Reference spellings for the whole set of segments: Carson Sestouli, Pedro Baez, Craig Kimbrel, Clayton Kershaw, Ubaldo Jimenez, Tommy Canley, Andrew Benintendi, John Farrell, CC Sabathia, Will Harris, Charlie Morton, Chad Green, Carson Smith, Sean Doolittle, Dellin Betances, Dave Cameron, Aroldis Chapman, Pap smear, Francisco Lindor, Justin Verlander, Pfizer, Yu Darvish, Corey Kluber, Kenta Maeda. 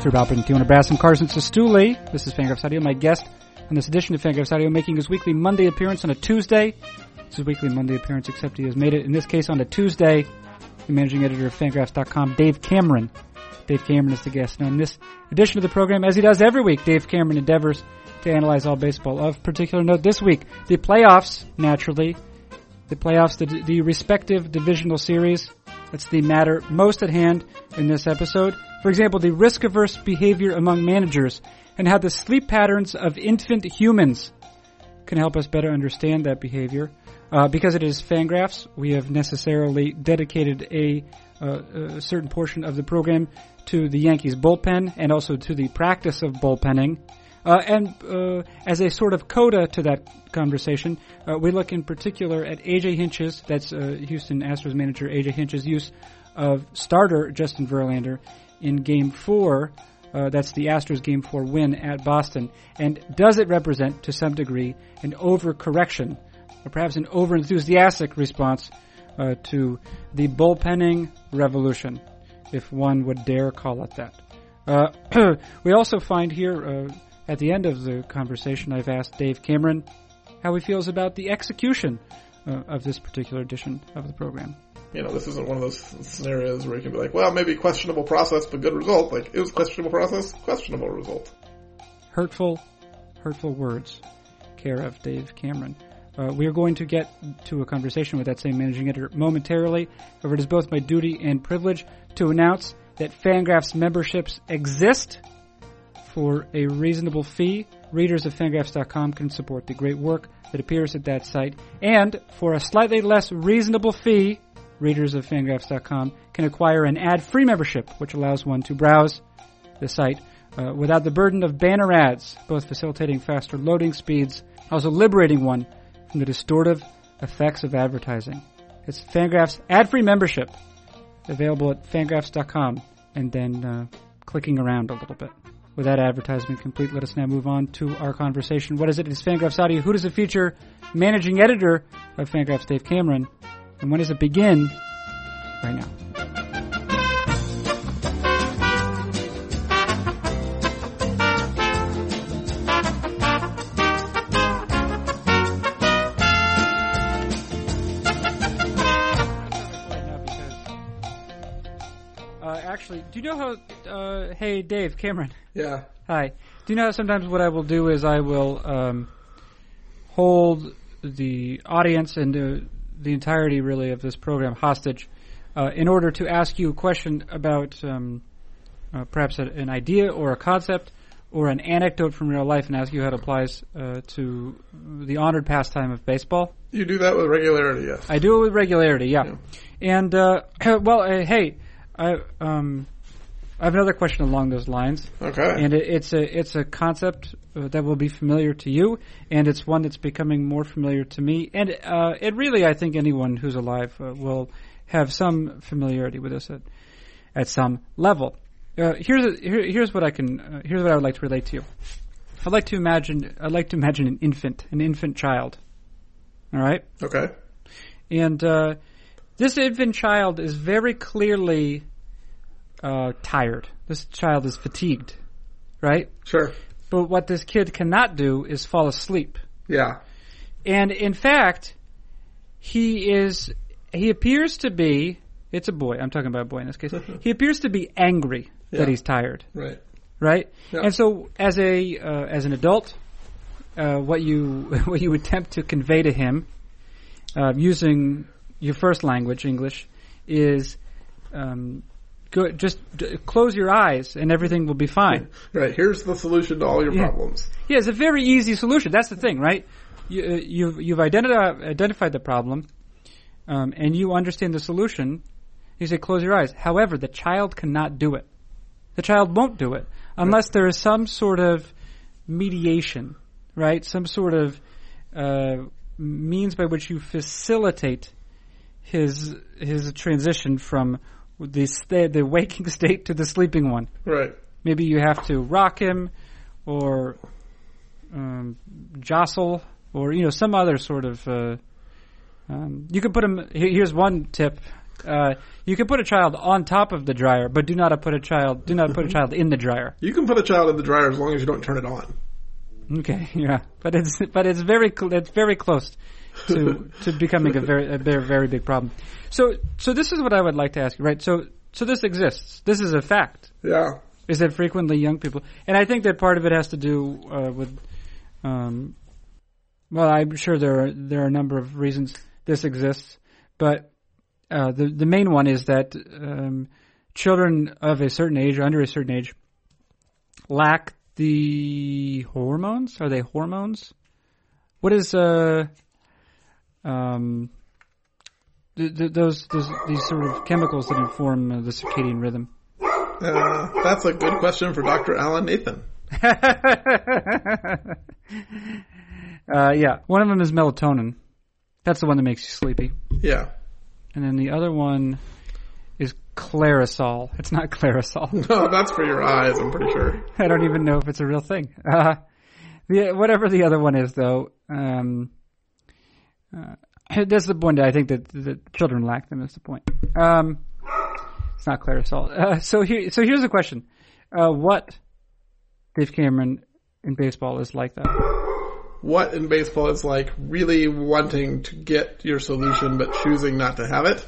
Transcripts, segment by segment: through Bob Britton, Fiona Brass, and Carson Sestouli. This is FanGraphs Audio. My guest on this edition of FanGraphs Audio making his weekly Monday appearance on a Tuesday. It's his weekly Monday appearance, except he has made it, in this case, on a Tuesday. The managing editor of FanGraphs.com, Dave Cameron. Dave Cameron is the guest. And on this edition of the program, as he does every week, Dave Cameron endeavors to analyze all baseball. Of particular note this week, the playoffs, naturally. The playoffs, the respective divisional series. That's the matter most at hand in this episode. For example, the risk-averse behavior among managers and how the sleep patterns of infant humans can help us better understand that behavior. Because it is FanGraphs, we have necessarily dedicated a certain portion of the program to the Yankees bullpen and also to the practice of bullpenning. And as a sort of coda to that conversation, we look in particular at A.J. Hinch's, that's Houston Astros manager A.J. Hinch's use of starter Justin Verlander in Game 4. That's the Astros Game 4 win at Boston. And does it represent, to some degree, an overcorrection or perhaps an overenthusiastic response to the bullpenning revolution, if one would dare call it that? We also find here at the end of the conversation, I've asked Dave Cameron how he feels about the execution of this particular edition of the program. You know, this isn't one of those scenarios where you can be like, well, maybe questionable process, but good result. Like, it was questionable process, questionable result. Hurtful words. Care of Dave Cameron. We are going to get to a conversation with that same managing editor momentarily. However, it is both my duty and privilege to announce that FanGraphs memberships exist for a reasonable fee. Readers of FanGraphs.com can support the great work that appears at that site. And for a slightly less reasonable fee, readers of FanGraphs.com can acquire an ad-free membership, which allows one to browse the site without the burden of banner ads, both facilitating faster loading speeds, also liberating one from the distortive effects of advertising. It's FanGraphs ad-free membership, available at FanGraphs.com, and then clicking around a little bit. With that advertisement complete, let us now move on to our conversation. What is it? It's FanGraphs Audio. Who does it feature? Managing editor of FanGraphs, Dave Cameron. And when does it begin? Right now. Actually, do you know how... hey, Dave, Cameron. Yeah. Hi. Do you know how sometimes what I will do is I will hold the audience and... the entirety, really, of this program hostage in order to ask you a question about perhaps an idea or a concept or an anecdote from real life and ask you how it applies to the honored pastime of baseball. You do that with regularity, yes. I do it with regularity, yeah. And, hey, I have another question along those lines. Okay. And it's a concept that will be familiar to you, and it's one that's becoming more familiar to me. And it really, I think anyone who's alive will have some familiarity with this at some level. Here's what I would like to relate to you. I'd like to imagine an infant child. All right? Okay. And this infant child is very clearly tired. This child is fatigued, right? Sure. But what this kid cannot do is fall asleep. Yeah. And in fact, he appears to be, it's a boy, I'm talking about a boy in this case, he appears to be angry that he's tired. Right. Right? Yeah. And so as an adult, what you attempt to convey to him, using your first language, English, is go, just close your eyes and everything will be fine. Right. Here's the solution to all your problems. Yeah, it's a very easy solution. That's the thing, right? You've identified the problem, and you understand the solution. You say, close your eyes. However, the child cannot do it. The child won't do it unless there is some sort of mediation, right? Some sort of means by which you facilitate his transition from the waking state to the sleeping one. Right. Maybe you have to rock him or jostle or, some other sort of... you can put him... Here's one tip You can put a child on top of the dryer, but do not put a child in the dryer. You can put a child in the dryer as long as you don't turn it on. Okay, yeah, but it's very close to becoming a very big problem. So this is what I would like to ask you, right? So this exists. This is a fact. Yeah. Is that frequently young people, and I think that part of it has to do with, well, I'm sure there are a number of reasons this exists, but the main one is that children of a certain age or under a certain age lack the hormones. Are they hormones? What is these sort of chemicals that inform the circadian rhythm? That's a good question for Dr. Alan Nathan. Yeah, one of them is melatonin. That's the one that makes you sleepy. Yeah. And then the other one is Clarisol. It's not Clarisol. No, that's for your eyes, I'm pretty sure. I don't even know if it's a real thing. Whatever the other one is, though, that's the point that I think that children lack them is the point. It's not Clarisol. So here's the question. What, Dave Cameron, in baseball is like that? What in baseball is like really wanting to get your solution but choosing not to have it?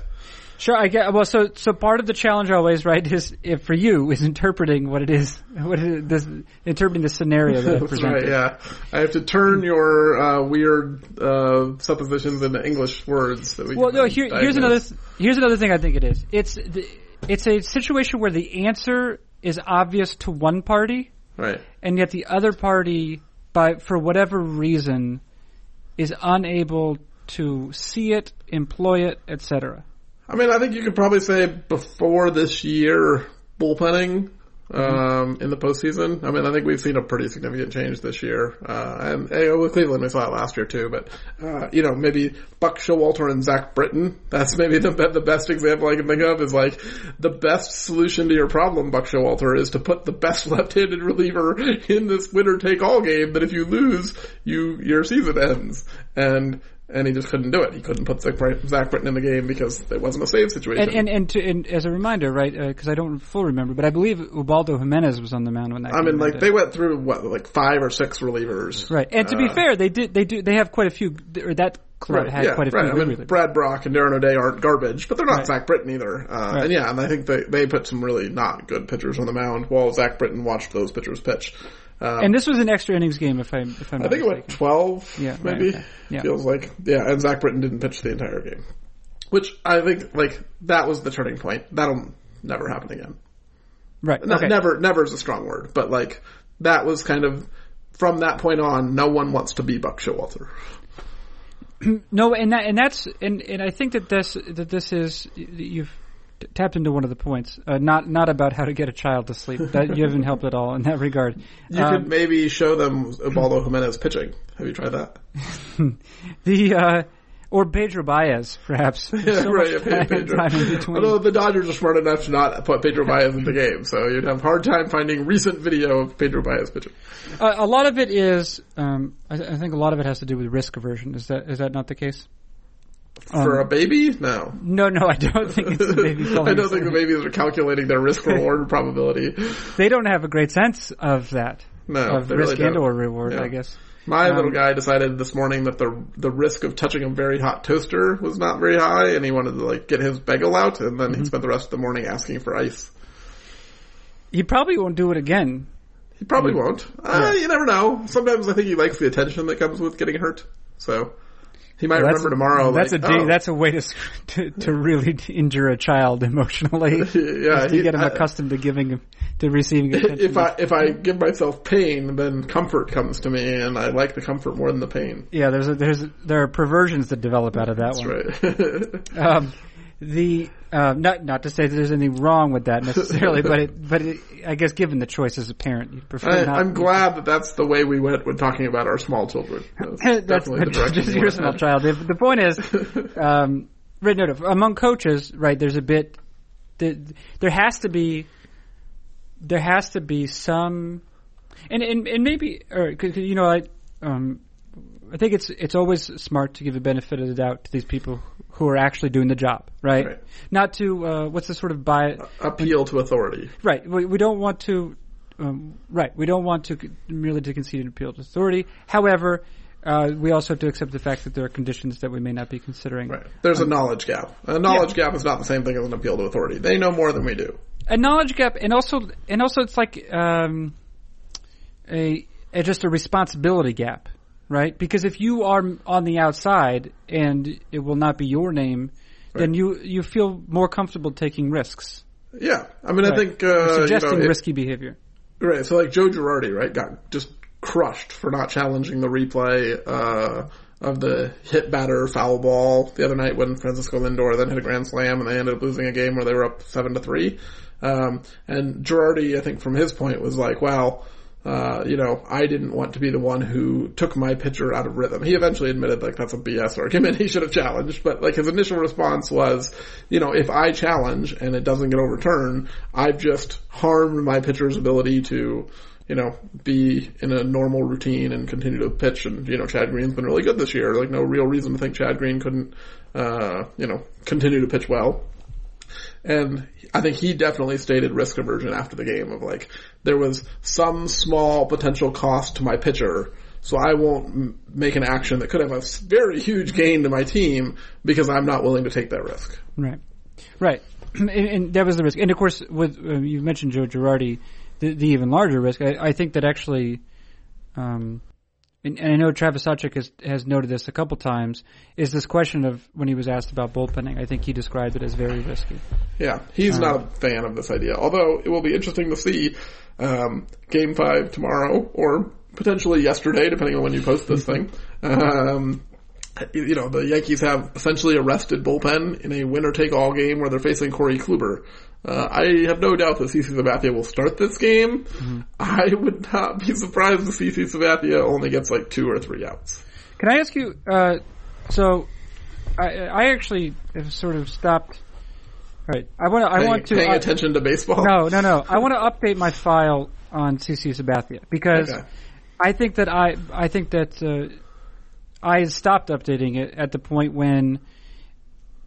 Sure, I get. Well, so part of the challenge always, right, is if for you is interpreting interpreting the scenario that I presented. That's right, yeah. I have to turn your weird suppositions into English words that we. Well, no. Here's another thing I think it is. It's a situation where the answer is obvious to one party, right? And yet the other party, for whatever reason, is unable to see it, employ it, etc. I mean, I think you could probably say before this year, bullpenning in the postseason. I mean, I think we've seen a pretty significant change this year. And with Cleveland, we saw it last year too. But maybe Buck Showalter and Zach Britton. That's maybe the best example I can think of. Is like the best solution to your problem, Buck Showalter, is to put the best left-handed reliever in this winner-take-all game. That if you lose, your season ends. And he just couldn't do it. He couldn't put Zach Britton in the game because there wasn't a save situation. And as a reminder, right, because I don't fully remember, but I believe Ubaldo Jimenez was on the mound when that. I mean, like they went through five or six relievers, right? And to be fair, they have quite a few. Or that club right, had yeah, quite a few. Right. I mean, Brad Brock and Darren O'Day aren't garbage, but they're not right. Zach Britton either. Right. And yeah, and I think they put some really not good pitchers on the mound while Zach Britton watched those pitchers pitch. And this was an extra innings game, if I'm not mistaken. I think it went 12, yeah, maybe. Right, okay. Yeah. Feels like. Yeah, and Zach Britton didn't pitch the entire game. Which I think, that was the turning point. That'll never happen again. Right. Okay. Never is a strong word. But, that was kind of, from that point on, no one wants to be Buck Showalter. No, and I think that this is, you've tapped into one of the points, not about how to get a child to sleep. That you haven't helped at all in that regard. You could maybe show them Ubaldo Jimenez pitching. Have you tried that? Or Pedro Baez, perhaps. Yeah, so right. Time in between. Although the Dodgers are smart enough to not put Pedro Baez in the game, so you'd have a hard time finding recent video of Pedro Baez pitching. A lot of it is, I think a lot of it has to do with risk aversion. Is that not the case? For a baby? No. No, I don't think it's a baby. I don't think the babies are calculating their risk-reward probability. They don't have a great sense of that. No. Of risk really and or reward, yeah. I guess. My little guy decided this morning that the risk of touching a very hot toaster was not very high, and he wanted to, get his bagel out, and then he spent the rest of the morning asking for ice. He probably won't do it again. He probably won't. You never know. Sometimes I think he likes the attention that comes with getting hurt, so... He might remember tomorrow. That's a way to really injure a child emotionally. Yeah, to get him accustomed to receiving attention. If I give myself pain, then comfort comes to me, and I like the comfort more than the pain. Yeah, there are perversions that develop out of that. That's right. Not to say that there's anything wrong with that necessarily, but I guess given the choice as a parent, you'd prefer not. I'm glad that's the way we went when talking about our small children. That's just your small child. The point is, right, no, among coaches, right? There's a bit. There has to be some, and maybe, or I I think it's always smart to give the benefit of the doubt to these people who are actually doing the job, right? Not to what's the sort of bias? Appeal to authority, right? We don't want to, right? We don't want to merely to concede an appeal to authority. However, we also have to accept the fact that there are conditions that we may not be considering. Right. There's a knowledge gap. A knowledge gap is not the same thing as an appeal to authority. They know more than we do. A knowledge gap, and also it's like just a responsibility gap. Right, because if you are on the outside and it will not be your name, then you feel more comfortable taking risks. Yeah, I mean, I think suggesting risky behavior. Right, so like Joe Girardi, right, got just crushed for not challenging the replay of the hit batter foul ball the other night when Francisco Lindor then hit a grand slam and they ended up losing a game where they were up 7-3. And Girardi, I think, from his point, was like, wow. I didn't want to be the one who took my pitcher out of rhythm. He eventually admitted, like, that's a BS argument. He should have challenged. But, like, his initial response was, if I challenge and it doesn't get overturned, I've just harmed my pitcher's ability to, be in a normal routine and continue to pitch. And, Chad Green's been really good this year. Like, no real reason to think Chad Green couldn't, continue to pitch well. And I think he definitely stated risk aversion after the game of, like, there was some small potential cost to my pitcher, so I won't make an action that could have a very huge gain to my team because I'm not willing to take that risk. Right. Right. And that was the risk. And, of course, with you mentioned Joe Girardi, the even larger risk. I think that actually and I know Travis Sachik has noted this a couple times, is this question of when he was asked about bullpenning. I think he described it as very risky. Yeah, he's not a fan of this idea, although it will be interesting to see Game 5 tomorrow or potentially yesterday, depending on when you post this thing. The Yankees have essentially arrested bullpen in a winner-take-all game where they're facing Corey Kluber. I have no doubt that CC Sabathia will start this game. Mm-hmm. I would not be surprised if CC Sabathia only gets like 2 or 3 outs. Can I ask you, so I actually have sort of stopped. All right. I want to pay attention to baseball. No. I want to update my file on CC Sabathia because I think that I stopped updating it at the point when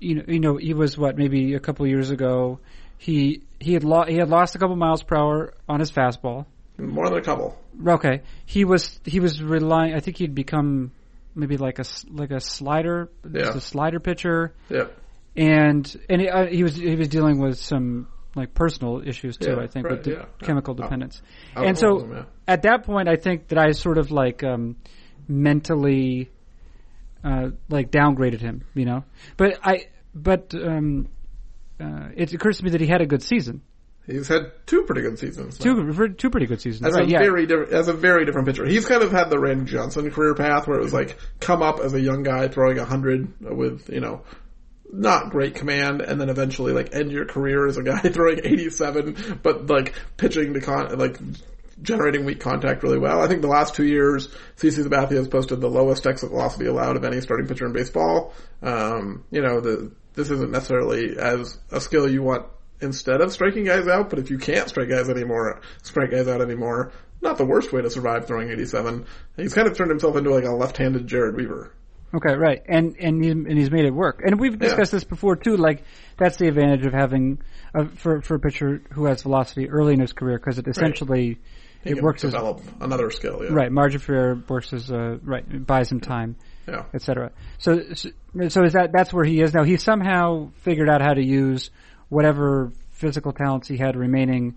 he was maybe a couple years ago. He had lost a couple miles per hour on his fastball. More than a couple. Okay. He was relying. I think he'd become maybe like a slider. Yeah. Just a slider pitcher. Yeah. And he was dealing with some personal issues too. I think chemical dependence. So at that point, I think that I sort of mentally downgraded him. But it occurs to me that he had a good season. He's had 2 pretty good seasons. Two pretty good seasons. As a very different pitcher. He's kind of had the Randy Johnson career path where it was come up as a young guy throwing 100 with, not great command, and then eventually end your career as a guy throwing 87, but pitching to generating weak contact really well. I think the last 2 years, CC Sabathia has posted the lowest exit velocity allowed of any starting pitcher in baseball. This isn't necessarily as a skill you want instead of striking guys out, but if you can't strike guys out anymore, not the worst way to survive throwing 87. He's kind of turned himself into a left-handed Jared Weaver. Okay, right, and he's made it work. And we've discussed this before too. That's the advantage of having for a pitcher who has velocity early in his career because it essentially it works as another skill. Yeah. Right, margin for error works as buys him time. Yeah. Etc. So is that's where he is now. He somehow figured out how to use whatever physical talents he had remaining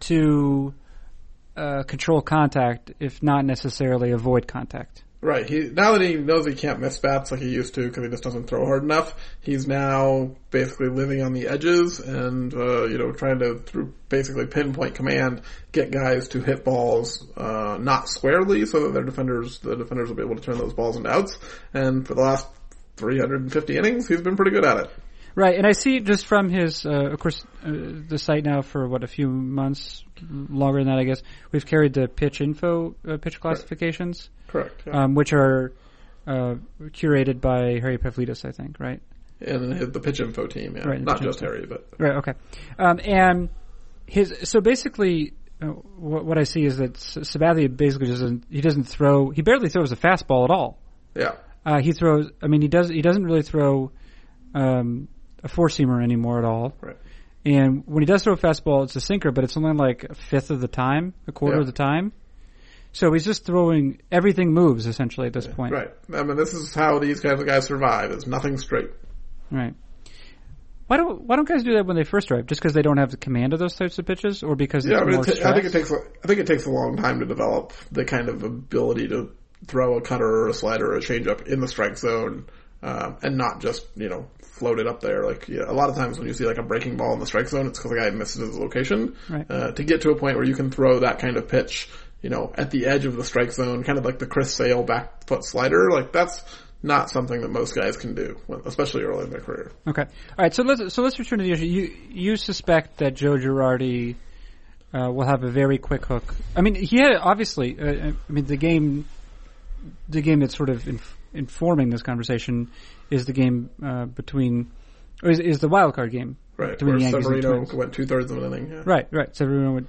to control contact, if not necessarily avoid contact. Right. Now that he knows he can't miss bats like he used to because he just doesn't throw hard enough, he's now basically living on the edges and, trying to, through basically pinpoint command, get guys to hit balls not squarely so that the defenders will be able to turn those balls into outs. And for the last 350 innings, he's been pretty good at it. Right. And I see just from his, the site now for, a few months, longer than that, I guess, we've carried the pitch info, pitch classifications. Correct. Yeah. Which are curated by Harry Pavlidis, I think, right? And the pitch info team, yeah. Right, not just Harry, but... Right, okay. And so basically, what I see is that Sabathia basically doesn't throw. He barely throws a fastball at all. Yeah. He throws. I mean, he doesn't really throw a four-seamer anymore at all. Right. And when he does throw a fastball, it's a sinker, but it's only like a fifth of the time, a quarter of the time. So he's just throwing – everything moves, essentially, at this point. Right. I mean, this is how these kinds of guys survive. It's nothing straight. Right. Why don't guys do that when they first arrive? Just because they don't have the command of those types of pitches, or because it's more stress? I think it takes a long time to develop the kind of ability to throw a cutter or a slider or a changeup in the strike zone and not just, float it up there. Like, a lot of times when you see, like, a breaking ball in the strike zone, it's because the guy misses his location. Right. To get to a point where you can throw that kind of pitch – at the edge of the strike zone, kind of like the Chris Sale back foot slider. Like, that's not something that most guys can do, especially early in their career. Okay. All right, so let's return to the issue. You suspect that Joe Girardi will have a very quick hook. I mean, he had, obviously, the game that's sort of informing this conversation is the game is the wild card game. Right, where Severino went two-thirds of an inning. Yeah. Right. Severino went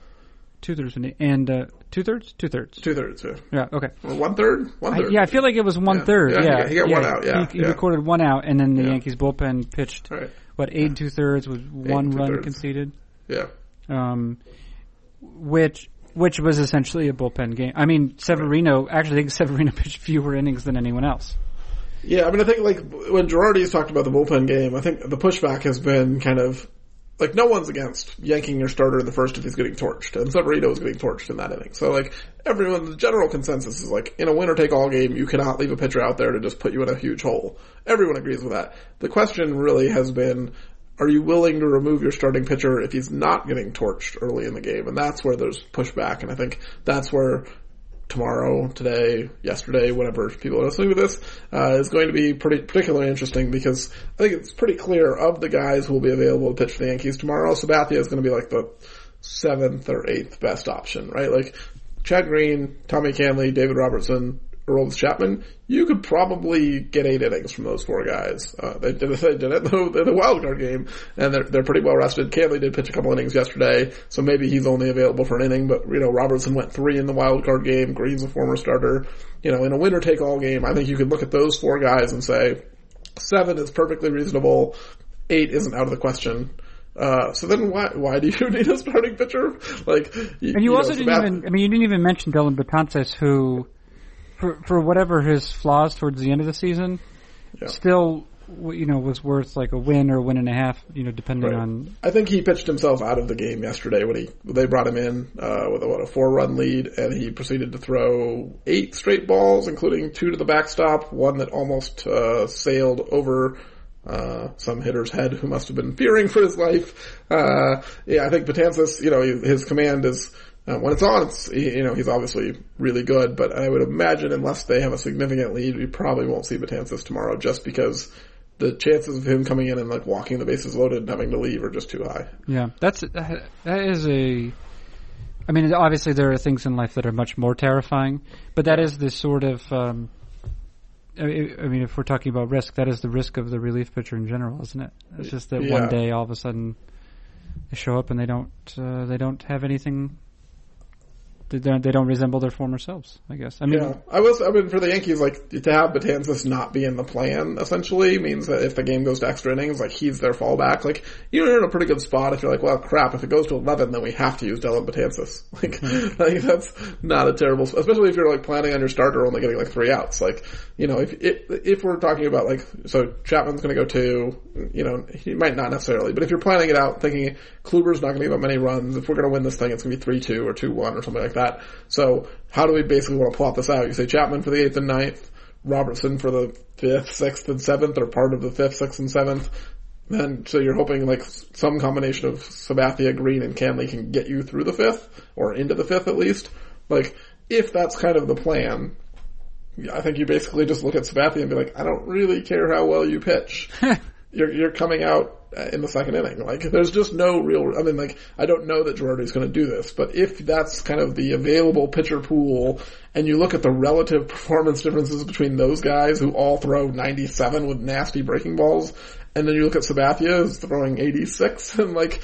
two-thirds of an inning. And Two-thirds? Two-thirds, yeah. Yeah, okay. Well, one-third? One-third. I feel like it was one-third. Yeah. Yeah. He got one out, yeah. He recorded one out, and then the Yankees bullpen pitched, eight and two-thirds with one run conceded? Yeah. Which was essentially a bullpen game. I mean, Severino pitched fewer innings than anyone else. Yeah, I mean, I think, like, when Girardi's talked about the bullpen game, I think the pushback has been kind of, like, no one's against yanking your starter in the first if he's getting torched. And Severino was getting torched in that inning. So, like, everyone, the general consensus is, like, in a winner-take-all game, you cannot leave a pitcher out there to just put you in a huge hole. Everyone agrees with that. The question really has been, are you willing to remove your starting pitcher if he's not getting torched early in the game? And that's where there's pushback. And I think that's where tomorrow, today, yesterday, whatever people are listening to this, is going to be particularly interesting, because I think it's pretty clear of the guys who will be available to pitch for the Yankees tomorrow, Sabathia is going to be like the 7th or 8th best option, right? Like Chad Green, Tommy Canley, David Robertson, Aroldis Chapman, you could probably get 8 innings from those four guys. They did it in the wild card game, and they're pretty well rested. Canley did pitch a couple innings yesterday, so maybe he's only available for an inning, but, Robertson went 3 in the wild card game. Green's a former starter. In a winner-take-all game, I think you could look at those four guys and say, 7 is perfectly reasonable, 8 isn't out of the question. So then why do you need a starting pitcher? Like, you didn't even mention Dellin Betances, who... For whatever his flaws towards the end of the season, still, was worth like a win or a win and a half, depending on. I think he pitched himself out of the game yesterday when they brought him in with a 4-run lead, and he proceeded to throw 8 straight balls, including 2 to the backstop, one that almost sailed over some hitter's head who must have been fearing for his life. I think Betances, his command is. When it's on, he's obviously really good, but I would imagine unless they have a significant lead, we probably won't see Betances tomorrow, just because the chances of him coming in and like walking the bases loaded and having to leave are just too high. Yeah, I mean, obviously there are things in life that are much more terrifying, but that is the sort of, if we're talking about risk, that is the risk of the relief pitcher in general, isn't it? It's just that one day all of a sudden they show up and they don't have anything. They don't resemble their former selves, I guess. I mean, for the Yankees, like, to have Betances not be in the plan essentially means that if the game goes to extra innings, like, he's their fallback. Like, you're in a pretty good spot if you're like, well, crap, if it goes to 11, then we have to use Dellin Betances. Like, that's not a terrible, especially if you're like planning on your starter only getting like 3 outs. Like, if we're talking about like, so Chapman's going to go 2, he might not necessarily, but if you're planning it out thinking Kluber's not going to give up many runs, if we're going to win this thing, it's going to be 3-2 or 2-1 or something like that. So how do we basically want to plot this out? You say Chapman for the 8th and 9th, Robertson for the 5th, 6th, and 7th, or part of the 5th, 6th, and 7th. And so you're hoping like some combination of Sabathia, Green, and Canley can get you through the 5th, or into the 5th at least. Like, if that's kind of the plan, I think you basically just look at Sabathia and be like, I don't really care how well you pitch. You're coming out in the 2nd inning. Like, there's just no real, I mean, like, I don't know that Girardi's going to do this, but if that's kind of the available pitcher pool, and you look at the relative performance differences between those guys who all throw 97 with nasty breaking balls, and then you look at Sabathia who's throwing 86 and, like,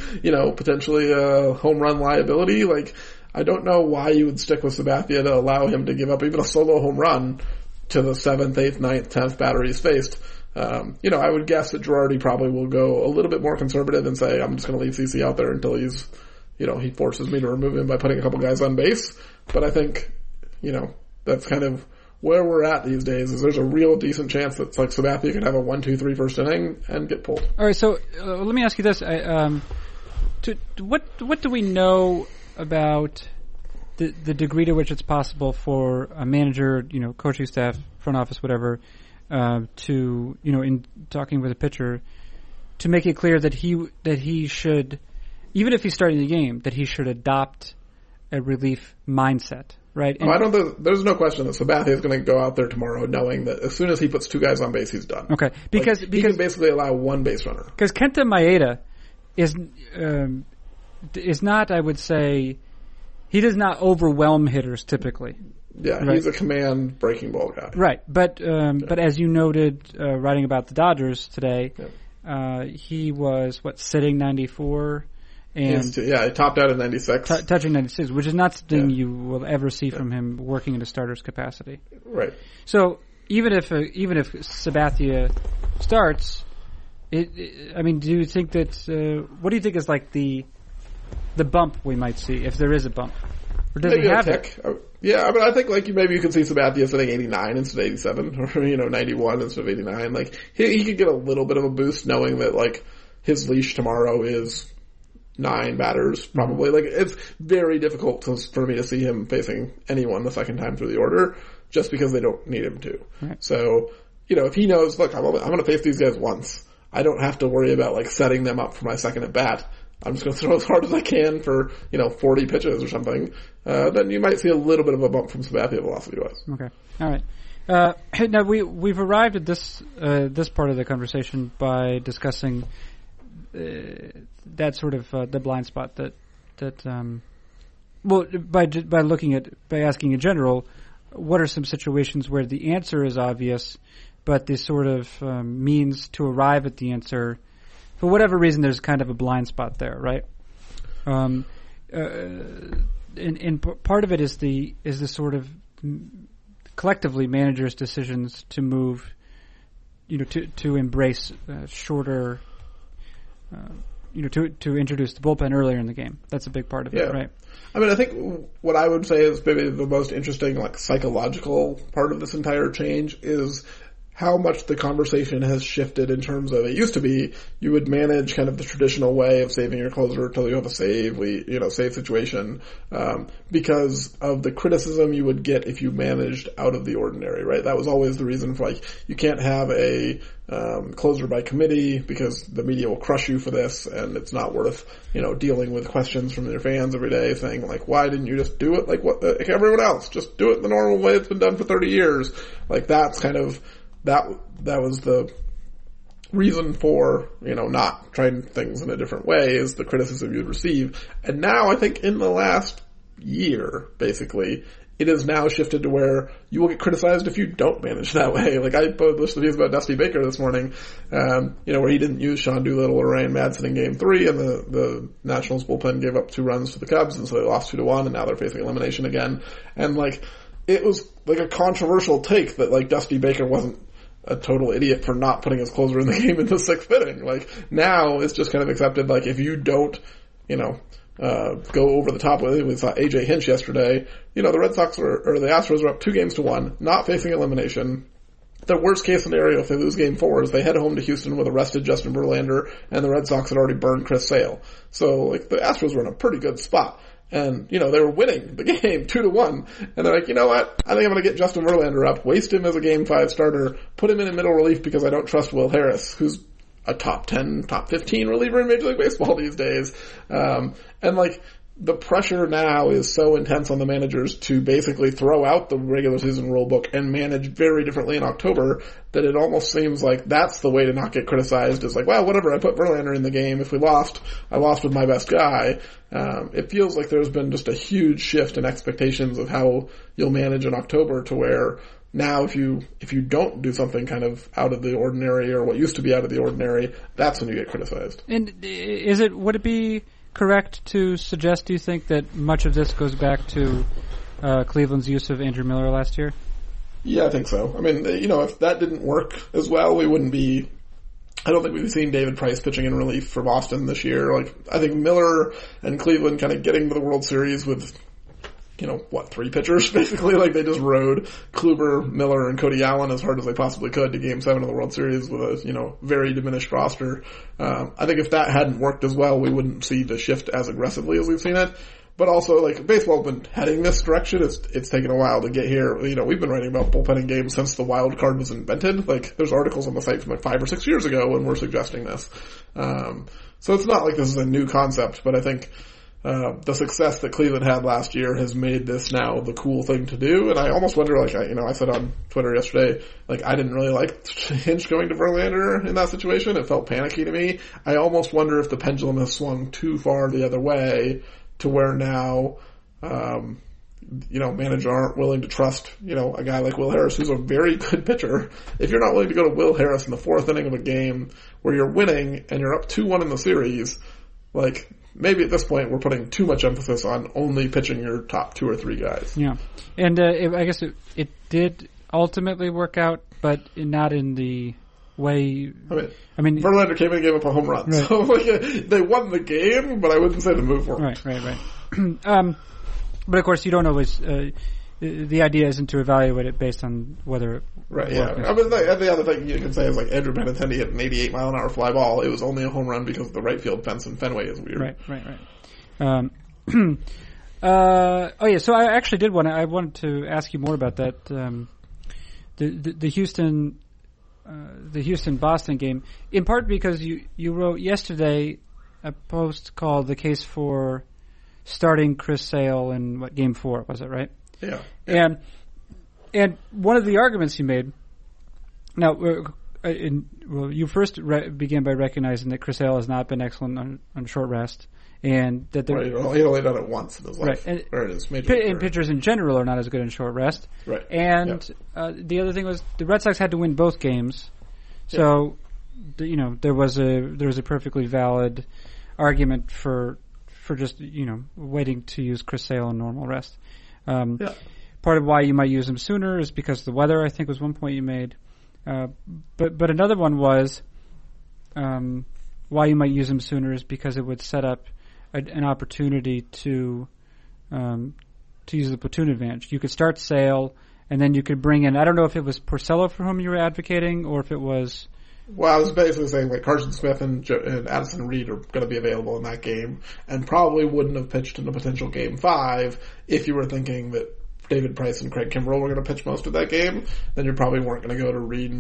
potentially a home run liability, like, I don't know why you would stick with Sabathia to allow him to give up even a solo home run to the 7th, 8th, 9th, 10th batter he's faced. I would guess that Girardi probably will go a little bit more conservative and say, I'm just going to leave CC out there until he's, he forces me to remove him by putting a couple guys on base. But I think, that's kind of where we're at these days, is there's a real decent chance that Sabathia could have a 1-2-3 first inning and get pulled. All right, so let me ask you this. What do we know about the degree to which it's possible for a manager, coaching staff, front office, whatever, in talking with a pitcher, to make it clear that he should, even if he's starting the game, that he should adopt a relief mindset, right? And there's no question that Sabathia is going to go out there tomorrow knowing that as soon as he puts two guys on base, he's done. Okay, because he can basically allow one base runner. Because Kenta Maeda is not, I would say, he does not overwhelm hitters typically. Yeah, right? He's a command breaking ball guy. Right, but as you noted, writing about the Dodgers today, he was sitting 94, and he topped out at 96, touching 96, which is not something you will ever see from him working in a starter's capacity. Right. So even if Sabathia starts. Do you think that? What do you think is the bump we might see, if there is a bump? Or does maybe he have it? Yeah, I think maybe you could see Sabathia sitting 89 instead of 87, or 91 instead of 89. He could get a little bit of a boost knowing that his leash tomorrow is 9 batters probably. Mm-hmm. It's very difficult for me to see him facing anyone the second time through the order, just because they don't need him to. Right. So if he knows, look, I'm going to face these guys once. I don't have to worry about setting them up for my second at bat. I'm just going to throw as hard as I can for 40 pitches or something. Then you might see a little bit of a bump from Sabathia velocity-wise. Okay, all right. Now we've arrived at this part of the conversation by discussing that sort of the blind spot by asking in general, what are some situations where the answer is obvious, but the sort of means to arrive at the answer, for whatever reason, there's kind of a blind spot there, right? And part of it is the sort of collectively managers' decisions to move, to embrace shorter, to introduce the bullpen earlier in the game. That's a big part of it, right? I think what I would say is maybe the most interesting psychological part of this entire change is how much the conversation has shifted in terms of, it used to be you would manage kind of the traditional way of saving your closer until you have a save situation, because of the criticism you would get if you managed out of the ordinary, right? That was always the reason for you can't have a closer by committee because the media will crush you for this, and it's not worth, dealing with questions from your fans every day saying why didn't you just do it like everyone else? Just do it the normal way it's been done for 30 years. That's kind of, that was the reason for, not trying things in a different way, is the criticism you'd receive. And now I think in the last year, basically, it has now shifted to where you will get criticized if you don't manage that way. I published the news about Dusty Baker this morning, where he didn't use Sean Doolittle or Ryan Madsen in game 3, and the Nationals bullpen gave up 2 runs to the Cubs, and so they lost 2-1, and now they're facing elimination again. And it was a controversial take that Dusty Baker wasn't a total idiot for not putting his closer in the game in the 6th inning. Now it's just kind of accepted, if you don't, go over the top with it. We saw A.J. Hinch yesterday. The Red Sox or the Astros were up 2-1, not facing elimination. The worst case scenario if they lose game 4 is they head home to Houston with arrested Justin Verlander, and the Red Sox had already burned Chris Sale. So, the Astros were in a pretty good spot. And, they were winning the game 2-1. And they're you know what? I think I'm going to get Justin Verlander up, waste him as a game 5 starter, put him in a middle relief because I don't trust Will Harris, who's a top 10, top 15 reliever in Major League Baseball these days. The pressure now is so intense on the managers to basically throw out the regular season rule book and manage very differently in October that it almost seems that's the way to not get criticized, is whatever, I put Verlander in the game. If we lost, I lost with my best guy. It feels there's been just a huge shift in expectations of how you'll manage in October, to where now if you don't do something kind of out of the ordinary, or what used to be out of the ordinary, that's when you get criticized. And would it be correct to suggest, do you think, that much of this goes back to Cleveland's use of Andrew Miller last year? Yeah, I think so. I mean, you know, if that didn't work as well, we wouldn't be... I don't think we've seen David Price pitching in relief for Boston this year. Like, I think Miller and Cleveland kind of getting to the World Series with... you know, what, three pitchers, basically? Like, they just rode Kluber, Miller, and Cody Allen as hard as they possibly could to Game 7 of the World Series with a, you know, very diminished roster. I think if that hadn't worked as well, we wouldn't see the shift as aggressively as we've seen it. But also, like, baseball's been heading this direction. It's taken a while to get here. You know, we've been writing about bullpenning games since the wild card was invented. Like, there's articles on the site from, like, 5 or 6 years ago when we're suggesting this. So it's not like this is a new concept, but I think... the success that Cleveland had last year has made this now the cool thing to do, and I almost wonder, like, I said on Twitter yesterday, like, I didn't really like Hinch going to Verlander in that situation. It felt panicky to me. I almost wonder if the pendulum has swung too far the other way to where now, you know, managers aren't willing to trust, you know, a guy like Will Harris, who's a very good pitcher. If you're not willing to go to Will Harris in the fourth inning of a game where you're winning and you're up 2-1 in the series, like... maybe at this point we're putting too much emphasis on only pitching your top 2 or 3 guys. Yeah, and I guess it did ultimately work out, but not in the way... I mean Verlander came in and gave up a home run. Right. So like, they won the game, but I wouldn't say the move worked. Right. But of course, you don't always... the idea isn't to evaluate it based on whether it right, yeah. I mean, the other thing you can say is, like, Andrew Benintendi hit an 88-mile-an-hour fly ball. It was only a home run because the right field fence in Fenway is weird. Right. So I wanted to ask you more about that. The Houston, the Houston-Boston game, in part because you wrote yesterday a post called "The Case for Starting Chris Sale" in what, Game 4 was it, right? Yeah. And one of the arguments he made. Now, you first began by recognizing that Chris Sale has not been excellent on short rest, and that he only done it once in his life. Right, and pitchers in general are not as good in short rest. Right, and the other thing was the Red Sox had to win both games, so you know there was a perfectly valid argument for just, you know, waiting to use Chris Sale on normal rest. Part of why you might use them sooner is because the weather, I think, was one point you made. But another one was why you might use them sooner is because it would set up an opportunity to use the platoon advantage. You could start Sale, and then you could bring in, I don't know if it was Porcello for whom you were advocating, or if it was... Well, I was basically saying, like, Carson Smith and Addison Reed are going to be available in that game, and probably wouldn't have pitched in a potential Game 5 if you were thinking that David Price and Craig Kimbrel were going to pitch most of that game. Then you probably weren't going to go to Reed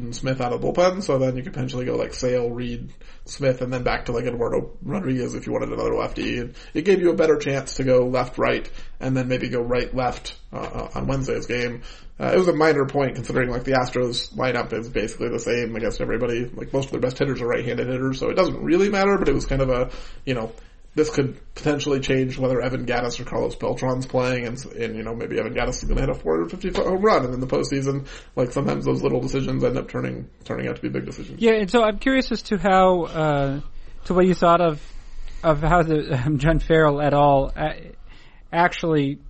and Smith out of the bullpen, so then you could potentially go, like, Sale, Reed, Smith, and then back to, like, Eduardo Rodriguez if you wanted another lefty. And it gave you a better chance to go left-right, and then maybe go right-left on Wednesday's game. It was a minor point considering, like, the Astros lineup is basically the same against everybody. Like, most of their best hitters are right-handed hitters, so it doesn't really matter, but it was kind of a, you know, this could potentially change whether Evan Gattis or Carlos Beltran's playing, and you know, maybe Evan Gattis is going to hit a 450-foot home run, and in the postseason, like, sometimes those little decisions end up turning out to be big decisions. Yeah, and so I'm curious as to how, to what you thought of how the John Farrell et al. Actually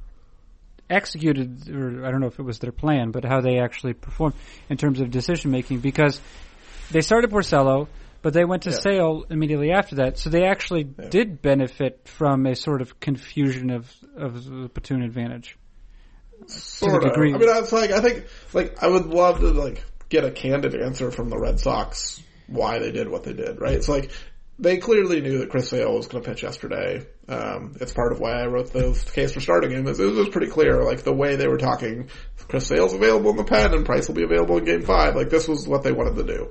executed, or I don't know if it was their plan, but how they actually performed in terms of decision making, because they started Porcello, but they went to Sale immediately after that, so they actually did benefit from a sort of confusion of the platoon advantage. Sort of. I mean, I think I would love to, like, get a candid answer from the Red Sox why they did what they did, right? It's like, they clearly knew that Chris Sale was going to pitch yesterday. It's part of why I wrote the case for starting him. It was pretty clear, like, the way they were talking, Chris Sale's available in the pen and Price will be available in Game 5. Like, this was what they wanted to do.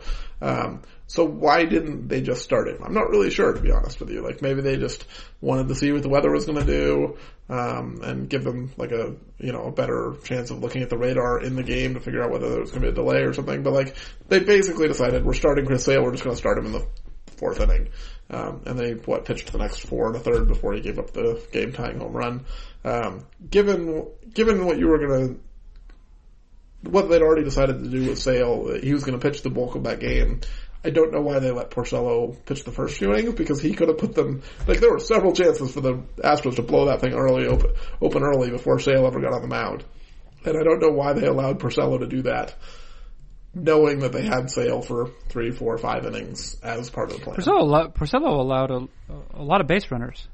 So why didn't they just start him? I'm not really sure, to be honest with you. Like, maybe they just wanted to see what the weather was going to do, and give them, like, a, you know, a better chance of looking at the radar in the game to figure out whether there was going to be a delay or something. But, like, they basically decided, we're starting Chris Sale, we're just going to start him in the fourth inning, and they pitched the next 4 1/3 before he gave up the game tying home run. Given what they'd already decided to do with Sale, he was going to pitch the bulk of that game. I don't know why they let Porcello pitch the first few innings, because he could have put them... Like, there were several chances for the Astros to blow that thing open early before Sale ever got on the mound. And I don't know why they allowed Porcello to do that, knowing that they had Sale for 3, 4, 5 innings as part of the plan. Porcello allowed a lot of base runners.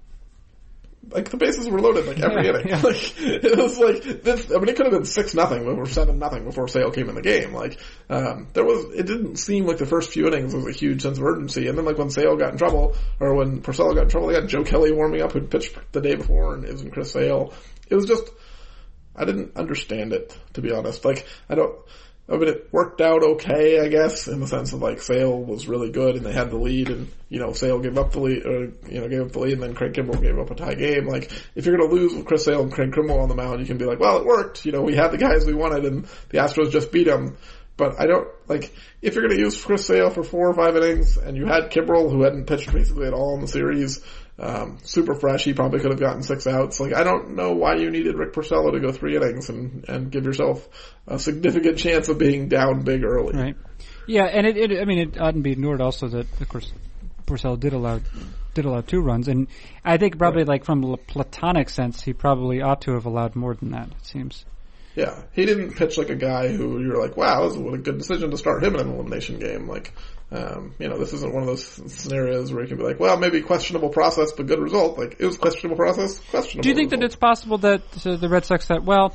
Like, the bases were loaded, like, every inning. Yeah. Like, it was like, this, I mean, it could have been 6-0 or 7-0 before Sale came in the game. Like, it didn't seem like the first few innings was a huge sense of urgency. And then, like, when Sale got in trouble, or when Porcello got in trouble, they got Joe Kelly warming up, who'd pitched the day before, and it was Chris Sale. It was just, I didn't understand it, to be honest. Like, it worked out okay, I guess, in the sense of, like, Sale was really good and they had the lead, and, you know, Sale gave up the lead, and then Craig Kimbrel gave up a tie game. Like, if you're going to lose with Chris Sale and Craig Kimbrel on the mound, you can be like, well, it worked. You know, we had the guys we wanted and the Astros just beat them. But I don't, like, if you're going to use Chris Sale for 4 or 5 innings and you had Kimbrel, who hadn't pitched basically at all in the series, super fresh, he probably could have gotten 6 outs. Like, I don't know why you needed Rick Porcello to go 3 innings and give yourself a significant chance of being down big early. Right. Yeah, and it oughtn't be ignored also that, of course, Porcello did allow 2 runs, and I think probably, right, like, from a platonic sense, he probably ought to have allowed more than that, it seems. Yeah, he didn't pitch like a guy who you're like, wow, this is what a good decision to start him in an elimination game. Like, you know, this isn't one of those scenarios where you can be like, well, maybe questionable process, but good result. Like, it was questionable process, questionable Do you think result. That it's possible that the Red Sox said, well,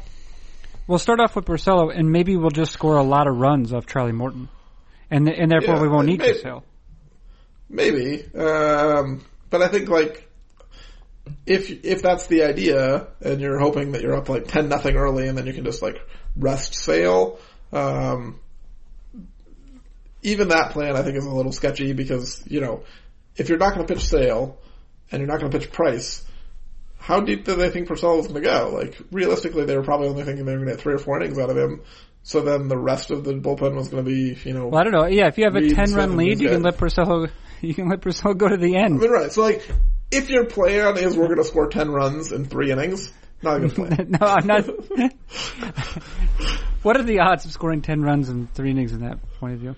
we'll start off with Porcello, and maybe we'll just score a lot of runs off Charlie Morton, and therefore we won't need Porcello? Maybe. But I think, like, If that's the idea, and you're hoping that you're up like 10-0 early, and then you can just like rest Sale, even that plan I think is a little sketchy, because, you know, if you're not going to pitch Sale and you're not going to pitch Price, how deep did they think Porcello was going to go? Like, realistically, they were probably only thinking they were going to get 3 or 4 innings out of him. So then the rest of the bullpen was going to be, you know... Well, I don't know. Yeah, if you have a 10-run lead, you can let Porcello. You can let Porcello go to the end. I mean, right. So, like, if your plan is we're going to score 10 runs in 3 innings, not a good plan. No, I'm not. What are the odds of scoring 10 runs in 3 innings in that point of view?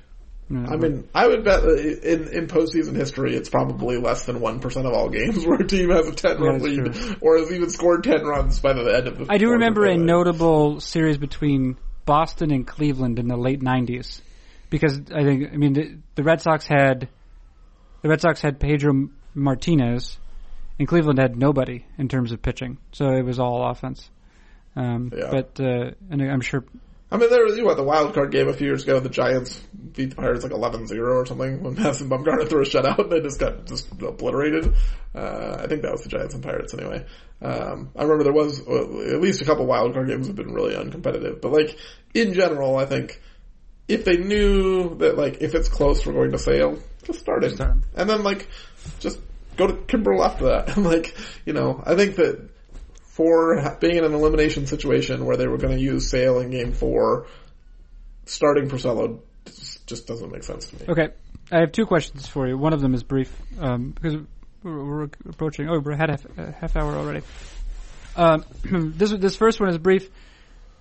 No, I mean, I would bet in postseason history, it's probably less than 1% of all games where a team has a 10-run lead or has even scored 10 runs by the end of the... I do remember a notable series between Boston and Cleveland in the late 90s, because the Red Sox had Pedro Martinez, and Cleveland had nobody in terms of pitching, so it was all offense. But I'm sure. I mean, there was the wild card game a few years ago. The Giants beat the Pirates like 11-0 or something when Madsen Bumgarner threw a shutout, and they just got obliterated. I think that was the Giants and Pirates anyway. I remember there was at least a couple wild card games have been really uncompetitive, but like in general, I think if they knew that like if it's close, we're going to Sale, just start it, and then like just go to Kimbrel after that. And like, you know, I think that for being in an elimination situation where they were going to use Sale in Game 4, starting Porcello just doesn't make sense to me. Okay, I have 2 questions for you. One of them is brief, because we're approaching... Oh, we're at half hour already. This first one is brief.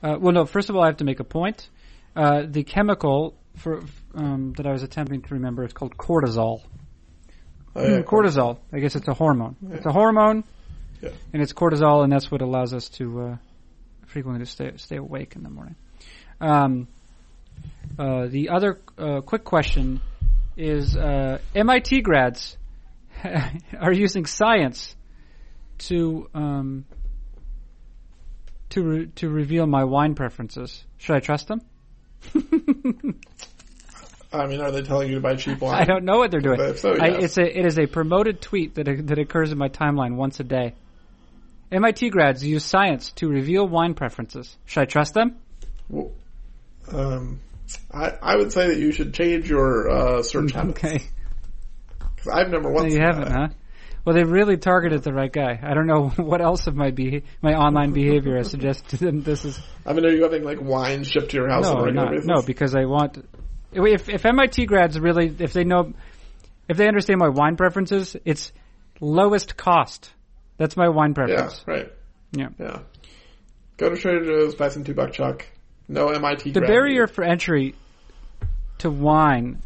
First of all, I have to make a point. The chemical for that I was attempting to remember, it's called cortisol. Oh, yeah, cortisol. I guess it's a hormone. Yeah. It's a hormone, yeah. And it's cortisol, and that's what allows us to frequently to stay awake in the morning. The other quick question is: MIT grads are using science to reveal my wine preferences. Should I trust them? I mean, are they telling you to buy cheap wine? I don't know what they're doing. So, yes. It is a promoted tweet that occurs in my timeline once a day. MIT grads use science to reveal wine preferences. Should I trust them? Well, I would say that you should change your search habits. Okay. Because I've never once... No, you haven't, huh? Well, they've really targeted the right guy. I don't know what else of my online behavior I suggest to them this is... I mean, are you having, like, wine shipped to your house on a regular basis? No, because I want... If MIT grads really, if they understand my wine preferences, it's lowest cost. That's my wine preference. Yeah, right. Yeah. Go to Trader Joe's, buy some $2 chuck. No MIT grads. The barrier for entry to wine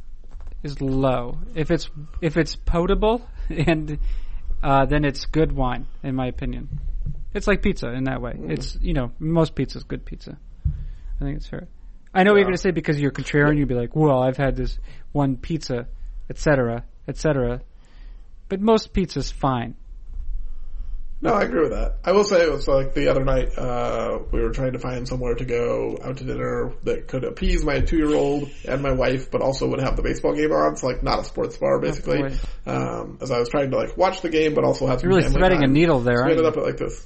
is low. If it's potable, and then it's good wine, in my opinion. It's like pizza in that way. It's, you know, most pizza's good pizza. I think it's fair. I know what you're going to say, because you're contrarian. You'd be like, well, I've had this one pizza, etc., etc. But most pizza's fine. No, I agree with that. I will say it was like the other night we were trying to find somewhere to go out to dinner that could appease my 2-year-old and my wife, but also would have the baseball game on. It's like not a sports bar, basically. As I was trying to like watch the game, but also have some family time. You're really threading a needle there, aren't you? So we ended up like this.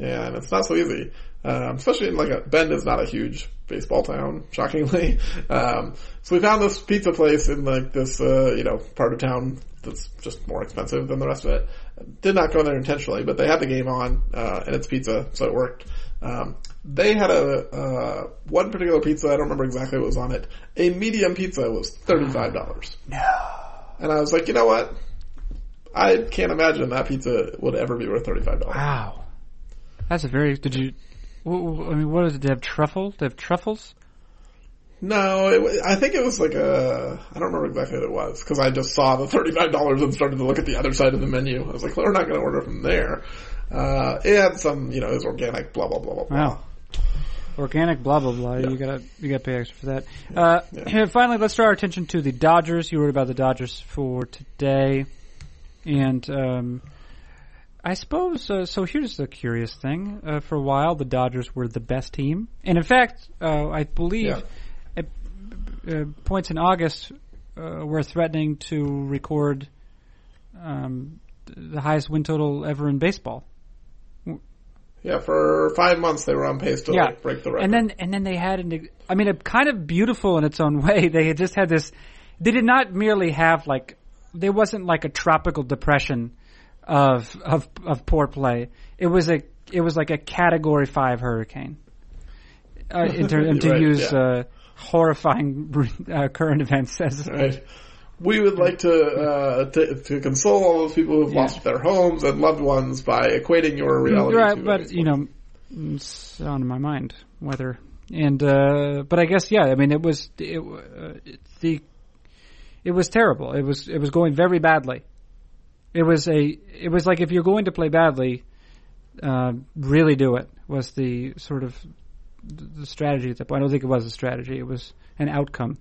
Yeah, and it's not so easy. Especially in like Bend is not a huge baseball town, shockingly. So we found this pizza place in like this, part of town that's just more expensive than the rest of it. Did not go in there intentionally, but they had the game on, and it's pizza, so it worked. They had one particular pizza, I don't remember exactly what was on it. A medium pizza was $35. No. And I was like, you know what? I can't imagine that pizza would ever be worth $35. Wow. That's a very, what was it? Did they have truffle? Did they have truffles? No, I think it was like I don't remember exactly what it was, because I just saw the $35 and started to look at the other side of the menu. I was like, well, we're not going to order from there. It had some, it was organic, blah, blah, blah, blah, blah. Wow. Organic, blah, blah, blah. Yeah. You got to pay extra for that. Finally, let's draw our attention to the Dodgers. You wrote about the Dodgers for today. And I suppose, so here's the curious thing. For a while, the Dodgers were the best team. And in fact, I believe... Yeah. Points in August were threatening to record the highest win total ever in baseball. Yeah, for 5 months they were on pace to break the record. And then they had a kind of beautiful in its own way. They had just had this. They did not merely have there wasn't like a tropical depression of poor play. It was like a Category 5 hurricane. Horrifying current events. Says right. We would like to console all those people who've lost their homes and loved ones by equating your reality. Right, to but it's on my mind weather, and but I guess it was terrible. It was going very badly. It was like if you're going to play badly, really do it was the sort of. The strategy at that point. I don't think it was a strategy. It was an outcome.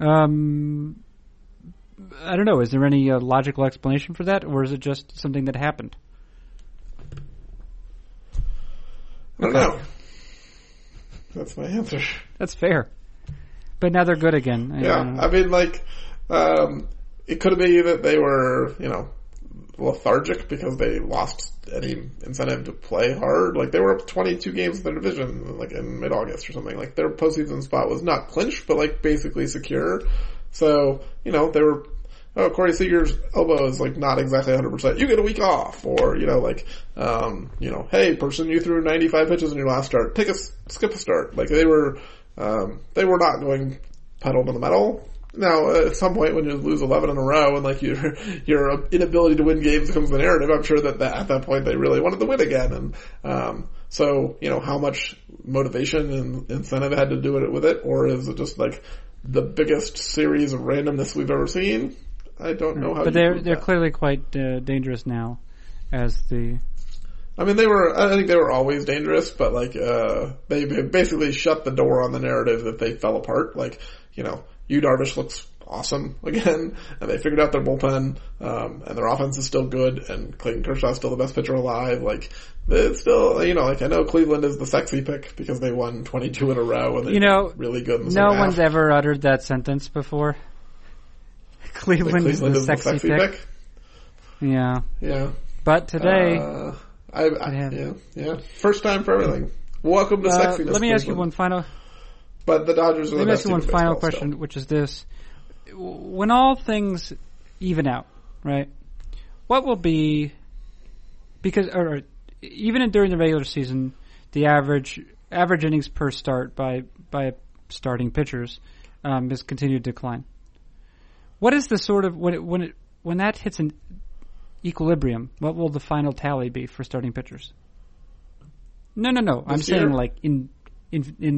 I don't know. Is there any logical explanation for that, or is it just something that happened? I don't know. That's my answer. That's fair. But now they're good again. It could be that they were, lethargic because they lost any incentive to play hard. They were up 22 games in their division, in mid-August or something. Their postseason spot was not clinched, but basically secure. So, they were, Corey Seager's elbow is not exactly 100%. You get a week off, or hey, person, you threw 95 pitches in your last start. Skip a start. They were not going pedal to the metal. Now, at some point, when you lose 11 in a row and your inability to win games becomes the narrative, I'm sure that at that point they really wanted to win again. And so how much motivation and incentive had to do with it, or is it just the biggest series of randomness we've ever seen? I don't know how. But they're clearly quite dangerous now, I think they were always dangerous, but they basically shut the door on the narrative that they fell apart. Yu Darvish looks awesome again, and they figured out their bullpen, and their offense is still good, and Clayton Kershaw is still the best pitcher alive. It's still, I know Cleveland is the sexy pick because they won 22 in a row, and they were really good in the second half. No one's ever uttered that sentence before. Cleveland is the sexy pick. Yeah. Yeah. But today... First time for everything. Welcome to sexiness. Let me ask you one final... But the Dodgers are the best team in baseball. Let me ask you one final question, which is this. When all things even out, right, what will be – because even during the regular season, the average innings per start by starting pitchers has continued to decline. What is the sort of – when that hits an equilibrium, what will the final tally be for starting pitchers? No. I'm saying in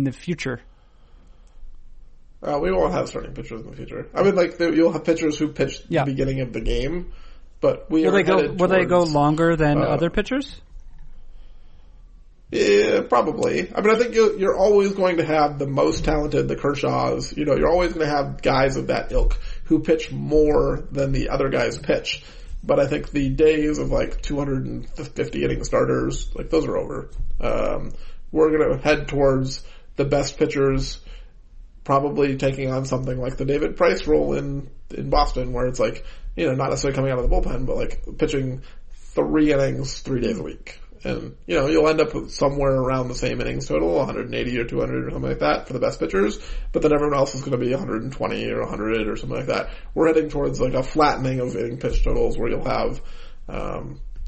the future. We won't have starting pitchers in the future. I mean, like, you'll have pitchers who pitch the beginning of the game, but we will they go longer than other pitchers? Yeah, probably. I mean, I think you're always going to have the most talented, the Kershaws. You know, you're always going to have guys of that ilk who pitch more than the other guys pitch. But I think the days of, like, 250 inning starters, like, those are over. We're going to head towards the best pitchers probably taking on something like the David Price role in Boston, where it's, like, you know, not necessarily coming out of the bullpen, but, like, pitching 3 innings 3 days a week. And, you know, you'll end up somewhere around the same innings total, 180 or 200 or something like that for the best pitchers, but then everyone else is going to be 120 or 100 or something like that. We're heading towards, like, a flattening of inning pitch totals where you'll have,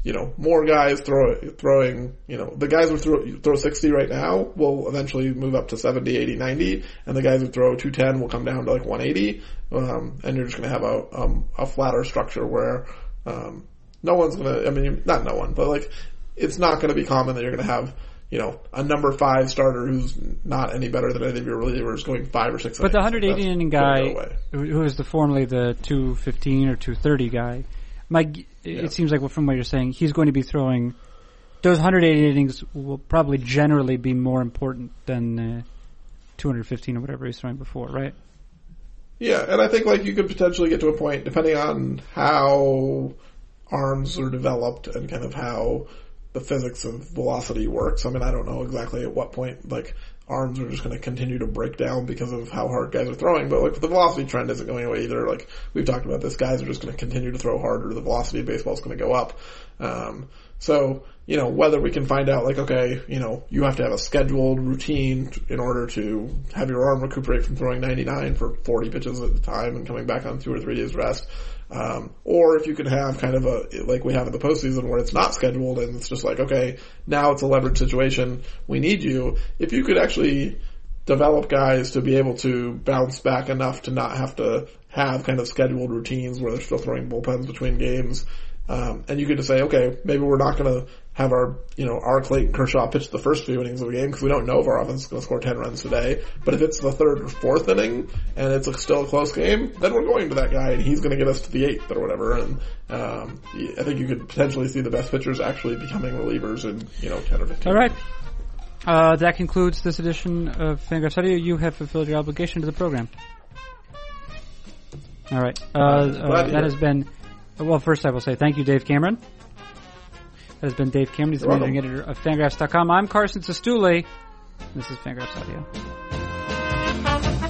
you know, more guys throwing, you know, the guys who throw 60 right now will eventually move up to 70, 80, 90, and the guys who throw 210 will come down to, like, 180, and you're just going to have a flatter structure where no one's going to, I mean, not no one, but, like, it's not going to be common that you're going to have, you know, a number 5 starter who's not any better than any of your relievers going 5 or 6. But the 180 inning guy, who is formerly the 215 or 230 guy, it seems like from what you're saying, he's going to be throwing those 180 innings will probably generally be more important than 215 or whatever he's throwing before, right? Yeah, and I think, like, you could potentially get to a point depending on how arms are developed and kind of how the physics of velocity works. I mean, I don't know exactly at what point, like, arms are just going to continue to break down because of how hard guys are throwing, but, like, the velocity trend isn't going away either. Like, we've talked about this, guys are just going to continue to throw harder, the velocity of baseball is going to go up. So, you know, whether we can find out, like, okay, you know, you have to have a scheduled routine in order to have your arm recuperate from throwing 99 for 40 pitches at a time and coming back on 2 or 3 days rest. Or if you can have kind of a, like we have in the postseason where it's not scheduled and it's just like, okay, now it's a leverage situation, we need you. If you could actually develop guys to be able to bounce back enough to not have to have kind of scheduled routines where they're still throwing bullpens between games, and you could just say, okay, maybe we're not going to have our Clayton Kershaw pitch the first few innings of a game because we don't know if our offense is going to score 10 runs today. But if it's the 3rd or 4th inning and it's still a close game, then we're going to that guy and he's going to get us to the 8th or whatever. And I think you could potentially see the best pitchers actually becoming relievers in, you know, 10 or 15. All right. That concludes this edition of FanGraphs Audio. You have fulfilled your obligation to the program. All right. That has been... Well, first I will say thank you, Dave Cameron. That has been Dave Cameron. He's the managing editor of FanGraphs.com. I'm Carson Sestouli. This is FanGraphs Audio.